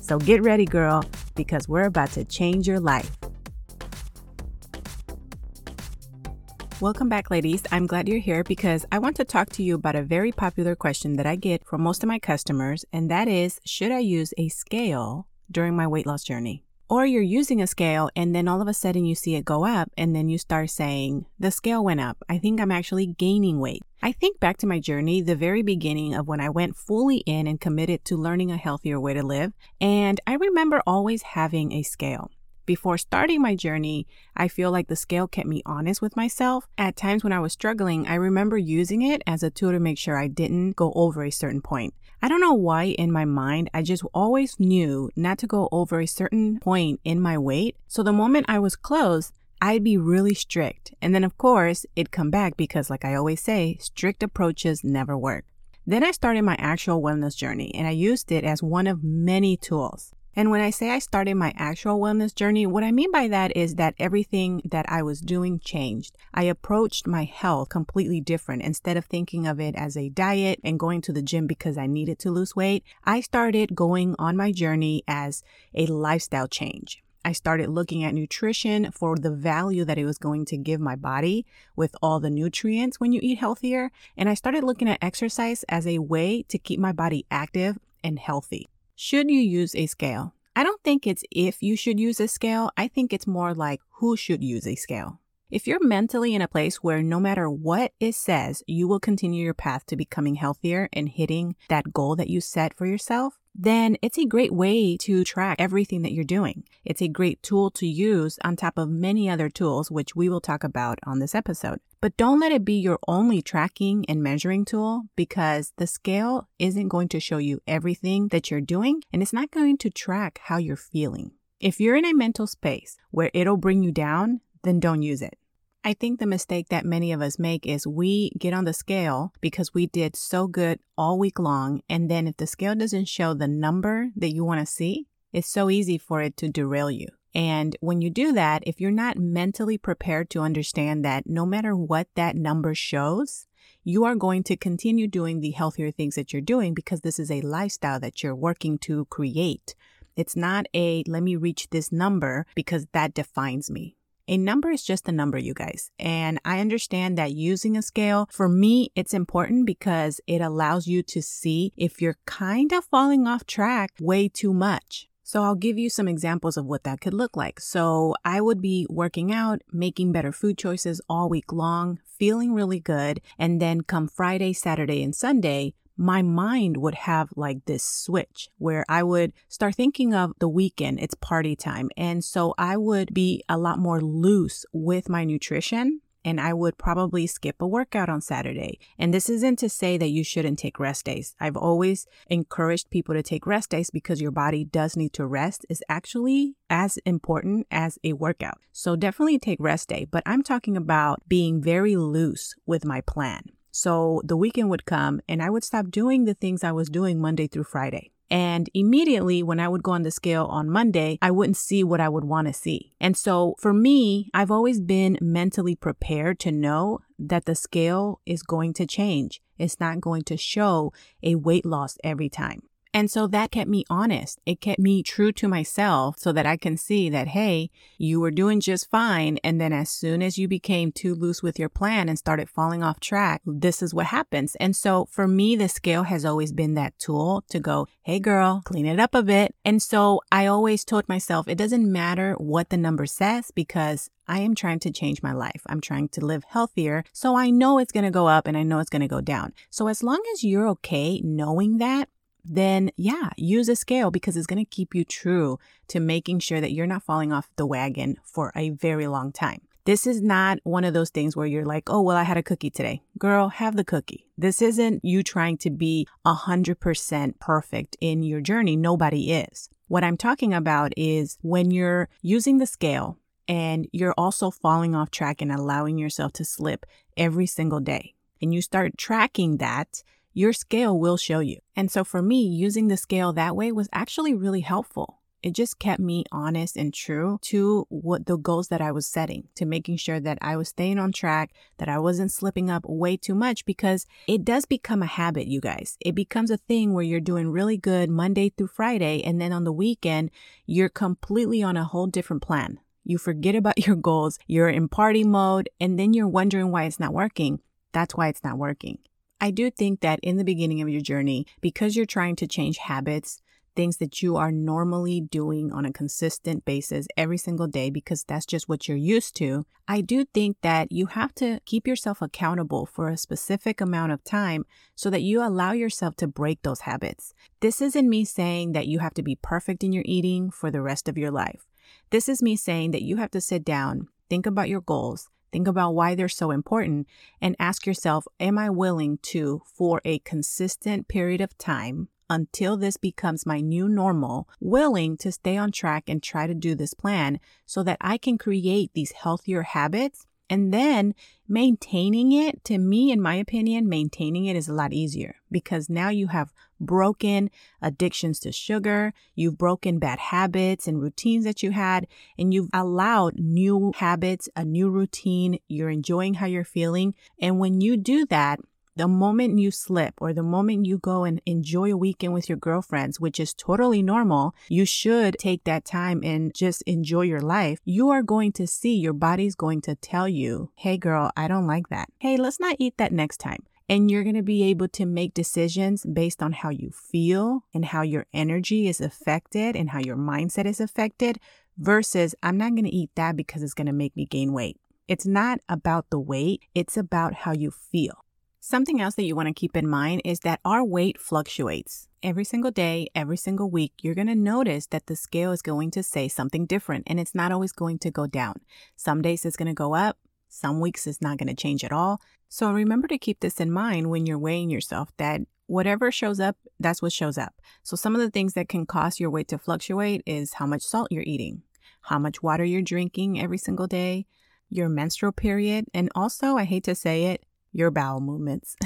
So get ready, girl, because we're about to change your life. Welcome back, ladies. I'm glad you're here because I want to talk to you about a very popular question that I get from most of my customers, and that is, should I use a scale during my weight loss journey? Or you're using a scale and then all of a sudden you see it go up and then you start saying, the scale went up. I think I'm actually gaining weight. I think back to my journey, the very beginning of when I went fully in and committed to learning a healthier way to live. And I remember always having a scale. Before starting my journey, I feel like the scale kept me honest with myself. At times when I was struggling, I remember using it as a tool to make sure I didn't go over a certain point. I don't know why in my mind, I just always knew not to go over a certain point in my weight. So the moment I was close, I'd be really strict. And then of course, it'd come back because like I always say, strict approaches never work. Then I started my actual wellness journey and I used it as one of many tools. And when I say I started my actual wellness journey, what I mean by that is that everything that I was doing changed. I approached my health completely different. Instead of thinking of it as a diet and going to the gym because I needed to lose weight, I started going on my journey as a lifestyle change. I started looking at nutrition for the value that it was going to give my body with all the nutrients when you eat healthier. And I started looking at exercise as a way to keep my body active and healthy. Should you use a scale? I don't think it's if you should use a scale. I think it's more like who should use a scale. If you're mentally in a place where no matter what it says, you will continue your path to becoming healthier and hitting that goal that you set for yourself, then it's a great way to track everything that you're doing. It's a great tool to use on top of many other tools, which we will talk about on this episode. But don't let it be your only tracking and measuring tool because the scale isn't going to show you everything that you're doing and it's not going to track how you're feeling. If you're in a mental space where it'll bring you down, then don't use it. I think the mistake that many of us make is we get on the scale because we did so good all week long, and then if the scale doesn't show the number that you want to see, it's so easy for it to derail you. And when you do that, if you're not mentally prepared to understand that no matter what that number shows, you are going to continue doing the healthier things that you're doing because this is a lifestyle that you're working to create. It's not a, let me reach this number because that defines me. A number is just a number, you guys. And I understand that using a scale, for me, it's important because it allows you to see if you're kind of falling off track way too much. So I'll give you some examples of what that could look like. So I would be working out, making better food choices all week long, feeling really good. And then come Friday, Saturday, and Sunday, my mind would have like this switch where I would start thinking of the weekend, it's party time. And so I would be a lot more loose with my nutrition. And I would probably skip a workout on Saturday. And this isn't to say that you shouldn't take rest days. I've always encouraged people to take rest days because your body does need to rest. It's actually as important as a workout. So definitely take rest day. But I'm talking about being very loose with my plan. So the weekend would come and I would stop doing the things I was doing Monday through Friday. And immediately when I would go on the scale on Monday, I wouldn't see what I would want to see. And so for me, I've always been mentally prepared to know that the scale is going to change. It's not going to show a weight loss every time. And so that kept me honest. It kept me true to myself so that I can see that, hey, you were doing just fine. And then as soon as you became too loose with your plan and started falling off track, this is what happens. And so for me, the scale has always been that tool to go, hey, girl, clean it up a bit. And so I always told myself it doesn't matter what the number says because I am trying to change my life. I'm trying to live healthier. So I know it's going to go up and I know it's going to go down. So as long as you're okay knowing that, then yeah, use a scale because it's going to keep you true to making sure that you're not falling off the wagon for a very long time. This is not one of those things where you're like, oh, well, I had a cookie today. Girl, have the cookie. This isn't you trying to be 100% perfect in your journey. Nobody is. What I'm talking about is when you're using the scale and you're also falling off track and allowing yourself to slip every single day, and you start tracking that, your scale will show you. And so for me, using the scale that way was actually really helpful. It just kept me honest and true to what the goals that I was setting, to making sure that I was staying on track, that I wasn't slipping up way too much, because it does become a habit, you guys. It becomes a thing where you're doing really good Monday through Friday, and then on the weekend, you're completely on a whole different plan. You forget about your goals, you're in party mode, and then you're wondering why it's not working. That's why it's not working. I do think that in the beginning of your journey, because you're trying to change habits, things that you are normally doing on a consistent basis every single day, because that's just what you're used to, I do think that you have to keep yourself accountable for a specific amount of time so that you allow yourself to break those habits. This isn't me saying that you have to be perfect in your eating for the rest of your life. This is me saying that you have to sit down, think about your goals, think about why they're so important, and ask yourself, am I willing to, for a consistent period of time, until this becomes my new normal, willing to stay on track and try to do this plan so that I can create these healthier habits? And then maintaining it, to me, in my opinion, maintaining it is a lot easier, because now you have broken addictions to sugar, you've broken bad habits and routines that you had, and you've allowed new habits, a new routine, you're enjoying how you're feeling. And when you do that, the moment you slip, or the moment you go and enjoy a weekend with your girlfriends, which is totally normal, you should take that time and just enjoy your life. You are going to see, your body's going to tell you, hey girl, I don't like that. Hey, let's not eat that next time. And you're going to be able to make decisions based on how you feel and how your energy is affected and how your mindset is affected, versus I'm not going to eat that because it's going to make me gain weight. It's not about the weight. It's about how you feel. Something else that you want to keep in mind is that our weight fluctuates. Every single day, every single week, you're going to notice that the scale is going to say something different, and it's not always going to go down. Some days it's going to go up. Some weeks it's not going to change at all. So remember to keep this in mind when you're weighing yourself, that whatever shows up, that's what shows up. So some of the things that can cause your weight to fluctuate is how much salt you're eating, how much water you're drinking every single day, your menstrual period, and also, I hate to say it, your bowel movements.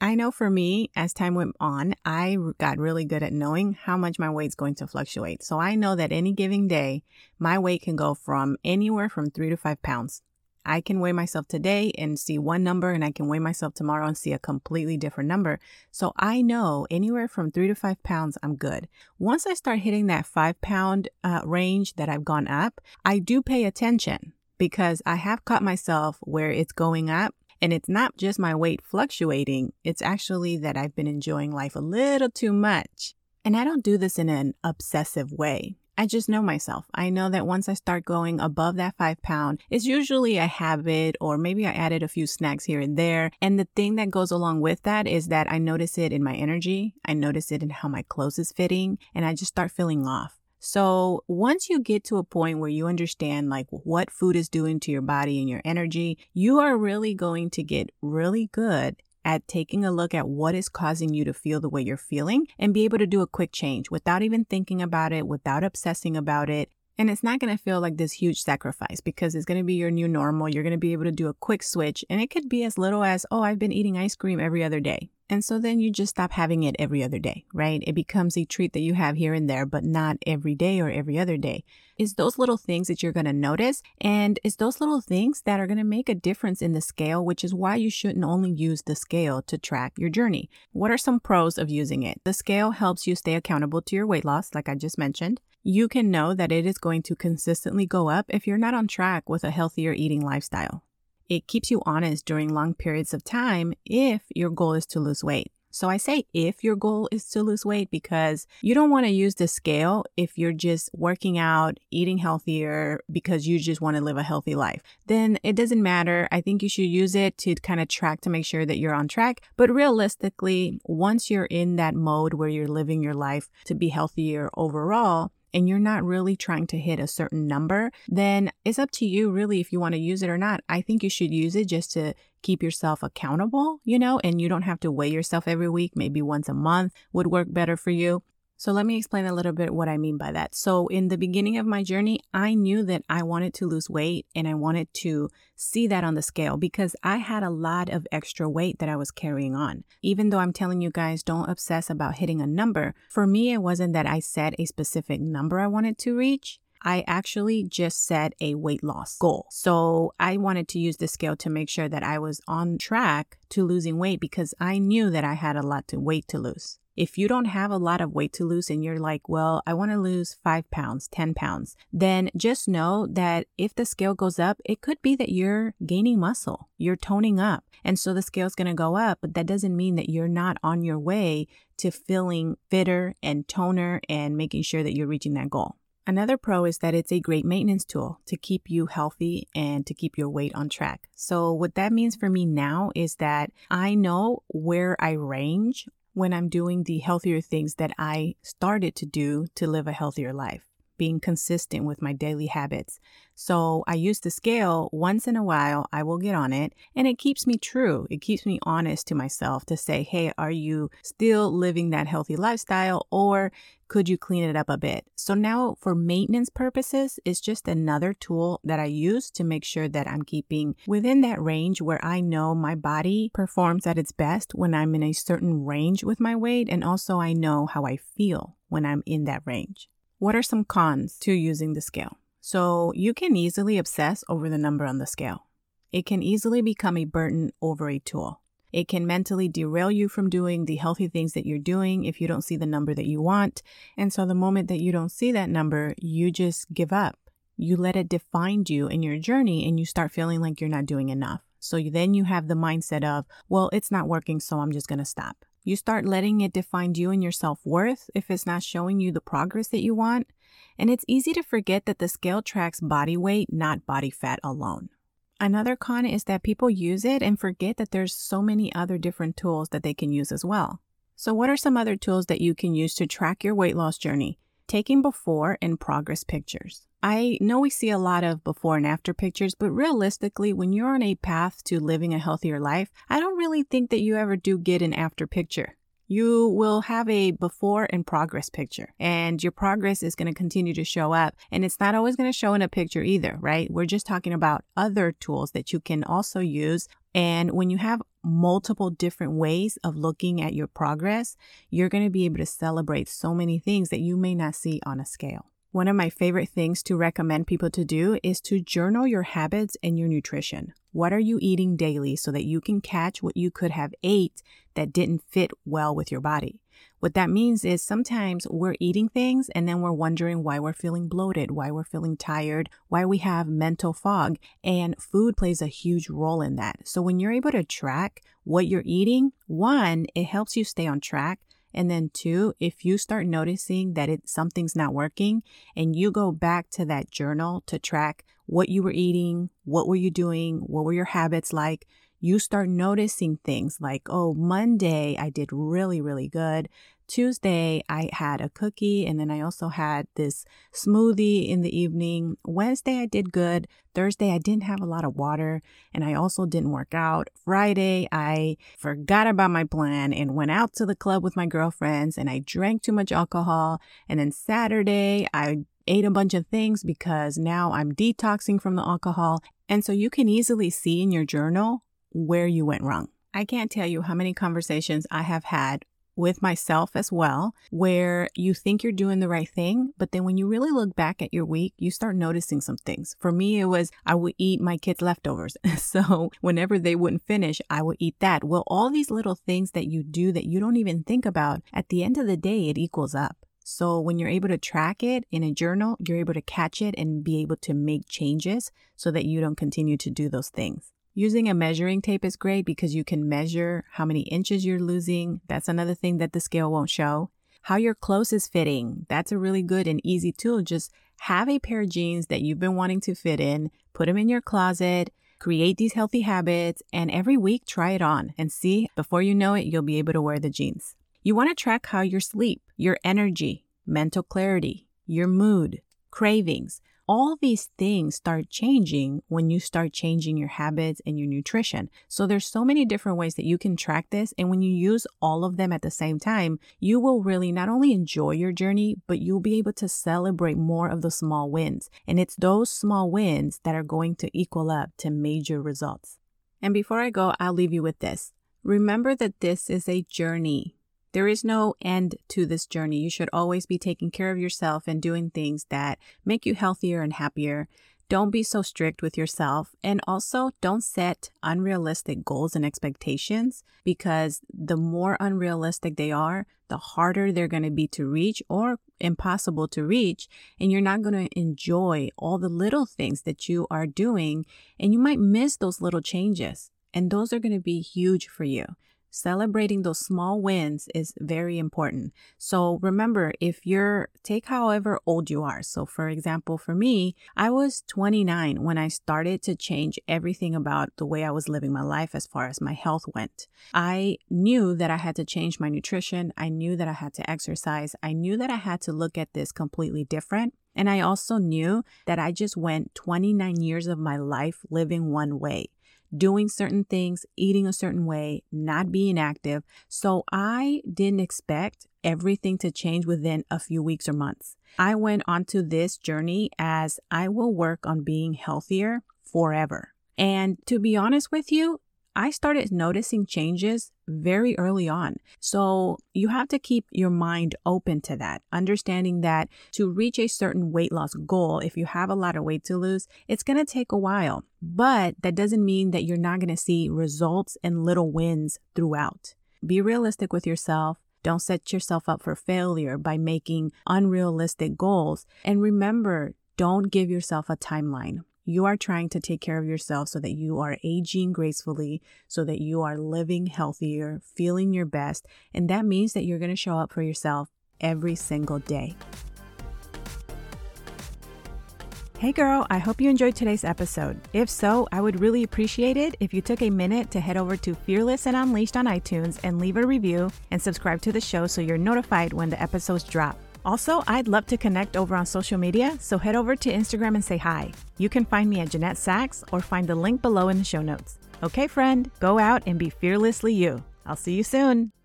I know for me, as time went on, I got really good at knowing how much my weight's going to fluctuate. So I know that any given day, my weight can go from anywhere from 3 to 5 pounds. I can weigh myself today and see one number, and I can weigh myself tomorrow and see a completely different number. So I know anywhere from 3 to 5 pounds, I'm good. Once I start hitting that 5 pound range that I've gone up, I do pay attention, because I have caught myself where it's going up. And it's not just my weight fluctuating, it's actually that I've been enjoying life a little too much. And I don't do this in an obsessive way. I just know myself. I know that once I start going above that 5 pound, it's usually a habit, or maybe I added a few snacks here and there. And the thing that goes along with that is that I notice it in my energy. I notice it in how my clothes is fitting, and I just start feeling off. So once you get to a point where you understand like what food is doing to your body and your energy, you are really going to get really good at taking a look at what is causing you to feel the way you're feeling, and be able to do a quick change without even thinking about it, without obsessing about it. And it's not going to feel like this huge sacrifice, because it's going to be your new normal. You're going to be able to do a quick switch, and it could be as little as, oh, I've been eating ice cream every other day. And so then you just stop having it every other day, right? It becomes a treat that you have here and there, but not every day or every other day. It's those little things that you're going to notice. And it's those little things that are going to make a difference in the scale, which is why you shouldn't only use the scale to track your journey. What are some pros of using it? The scale helps you stay accountable to your weight loss, like I just mentioned. You can know that it is going to consistently go up if you're not on track with a healthier eating lifestyle. It keeps you honest during long periods of time if your goal is to lose weight. So I say if your goal is to lose weight, because you don't want to use the scale if you're just working out, eating healthier because you just want to live a healthy life. Then it doesn't matter. I think you should use it to kind of track, to make sure that you're on track. But realistically, once you're in that mode where you're living your life to be healthier overall, and you're not really trying to hit a certain number, then it's up to you really if you want to use it or not. I think you should use it just to keep yourself accountable, and you don't have to weigh yourself every week. Maybe once a month would work better for you. So let me explain a little bit what I mean by that. So in the beginning of my journey, I knew that I wanted to lose weight and I wanted to see that on the scale because I had a lot of extra weight that I was carrying on. Even though I'm telling you guys, don't obsess about hitting a number. For me, it wasn't that I set a specific number I wanted to reach. I actually just set a weight loss goal. So I wanted to use the scale to make sure that I was on track to losing weight because I knew that I had a lot of weight to lose. If you don't have a lot of weight to lose and you're like, well, I want to lose 5 pounds, 10 pounds, then just know that if the scale goes up, it could be that you're gaining muscle, you're toning up. And so the scale's going to go up, but that doesn't mean that you're not on your way to feeling fitter and toner and making sure that you're reaching that goal. Another pro is that it's a great maintenance tool to keep you healthy and to keep your weight on track. So what that means for me now is that I know where I range when I'm doing the healthier things that I started to do to live a healthier life, being consistent with my daily habits. So I use the scale once in a while, I will get on it, and it keeps me true. It keeps me honest to myself to say, hey, are you still living that healthy lifestyle or could you clean it up a bit? So now for maintenance purposes, it's just another tool that I use to make sure that I'm keeping within that range where I know my body performs at its best when I'm in a certain range with my weight. And also I know how I feel when I'm in that range. What are some cons to using the scale? So you can easily obsess over the number on the scale. It can easily become a burden over a tool. It can mentally derail you from doing the healthy things that you're doing if you don't see the number that you want. And so the moment that you don't see that number, you just give up. You let it define you in your journey and you start feeling like you're not doing enough. So then you have the mindset of, well, it's not working, so I'm just going to stop. You start letting it define you and your self-worth if it's not showing you the progress that you want. And it's easy to forget that the scale tracks body weight, not body fat alone. Another con is that people use it and forget that there's so many other different tools that they can use as well. So what are some other tools that you can use to track your weight loss journey? Taking before and progress pictures. I know we see a lot of before and after pictures, but realistically, when you're on a path to living a healthier life, I don't really think that you ever do get an after picture. You will have a before and progress picture, and your progress is going to continue to show up, and it's not always going to show in a picture either, right? We're just talking about other tools that you can also use, and when you have multiple different ways of looking at your progress, you're going to be able to celebrate so many things that you may not see on a scale. One of my favorite things to recommend people to do is to journal your habits and your nutrition. What are you eating daily so that you can catch what you could have ate that didn't fit well with your body? What that means is sometimes we're eating things and then we're wondering why we're feeling bloated, why we're feeling tired, why we have mental fog, and food plays a huge role in that. So when you're able to track what you're eating, one, it helps you stay on track. And then two, if you start noticing that something's not working and you go back to that journal to track what you were eating, what were you doing, what were your habits like, you start noticing things like, oh, Monday I did really, really good. Tuesday I had a cookie and then I also had this smoothie in the evening. Wednesday I did good. Thursday I didn't have a lot of water and I also didn't work out. Friday I forgot about my plan and went out to the club with my girlfriends and I drank too much alcohol. And then Saturday I ate a bunch of things because now I'm detoxing from the alcohol. And so you can easily see in your journal where you went wrong. I can't tell you how many conversations I have had with myself as well, where you think you're doing the right thing, but then when you really look back at your week, you start noticing some things. For me, it was I would eat my kids' leftovers. So whenever they wouldn't finish, I would eat that. Well, all these little things that you do that you don't even think about, at the end of the day, it equals up. So when you're able to track it in a journal, you're able to catch it and be able to make changes so that you don't continue to do those things. Using a measuring tape is great because you can measure how many inches you're losing. That's another thing that the scale won't show. How your clothes is fitting. That's a really good and easy tool. Just have a pair of jeans that you've been wanting to fit in, put them in your closet, create these healthy habits, and every week try it on and see. Before you know it, you'll be able to wear the jeans. You want to track how your sleep, your energy, mental clarity, your mood, cravings. All these things start changing when you start changing your habits and your nutrition. So there's so many different ways that you can track this. And when you use all of them at the same time, you will really not only enjoy your journey, but you'll be able to celebrate more of the small wins. And it's those small wins that are going to equal up to major results. And before I go, I'll leave you with this. Remember that this is a journey. There is no end to this journey. You should always be taking care of yourself and doing things that make you healthier and happier. Don't be so strict with yourself. And also don't set unrealistic goals and expectations, because the more unrealistic they are, the harder they're going to be to reach or impossible to reach. And you're not going to enjoy all the little things that you are doing. And you might miss those little changes. And those are going to be huge for you. Celebrating those small wins is very important. So remember, if you're, take however old you are. So for example, for me, I was 29 when I started to change everything about the way I was living my life as far as my health went. I knew that I had to change my nutrition. I knew that I had to exercise. I knew that I had to look at this completely different. And I also knew that I just went 29 years of my life living one way. Doing certain things, eating a certain way, not being active. So I didn't expect everything to change within a few weeks or months. I went onto this journey as I will work on being healthier forever. And to be honest with you, I started noticing changes very early on. So you have to keep your mind open to that, understanding that to reach a certain weight loss goal, if you have a lot of weight to lose, it's going to take a while, but that doesn't mean that you're not going to see results and little wins throughout. Be realistic with yourself. Don't set yourself up for failure by making unrealistic goals. And remember, don't give yourself a timeline. You are trying to take care of yourself so that you are aging gracefully, so that you are living healthier, feeling your best. And that means that you're going to show up for yourself every single day. Hey girl, I hope you enjoyed today's episode. If so, I would really appreciate it if you took a minute to head over to Fearless and Unleashed on iTunes and leave a review and subscribe to the show so you're notified when the episodes drop. Also, I'd love to connect over on social media, so head over to Instagram and say hi. You can find me at Jeanette Sachs or find the link below in the show notes. Okay, friend, go out and be fearlessly you. I'll see you soon.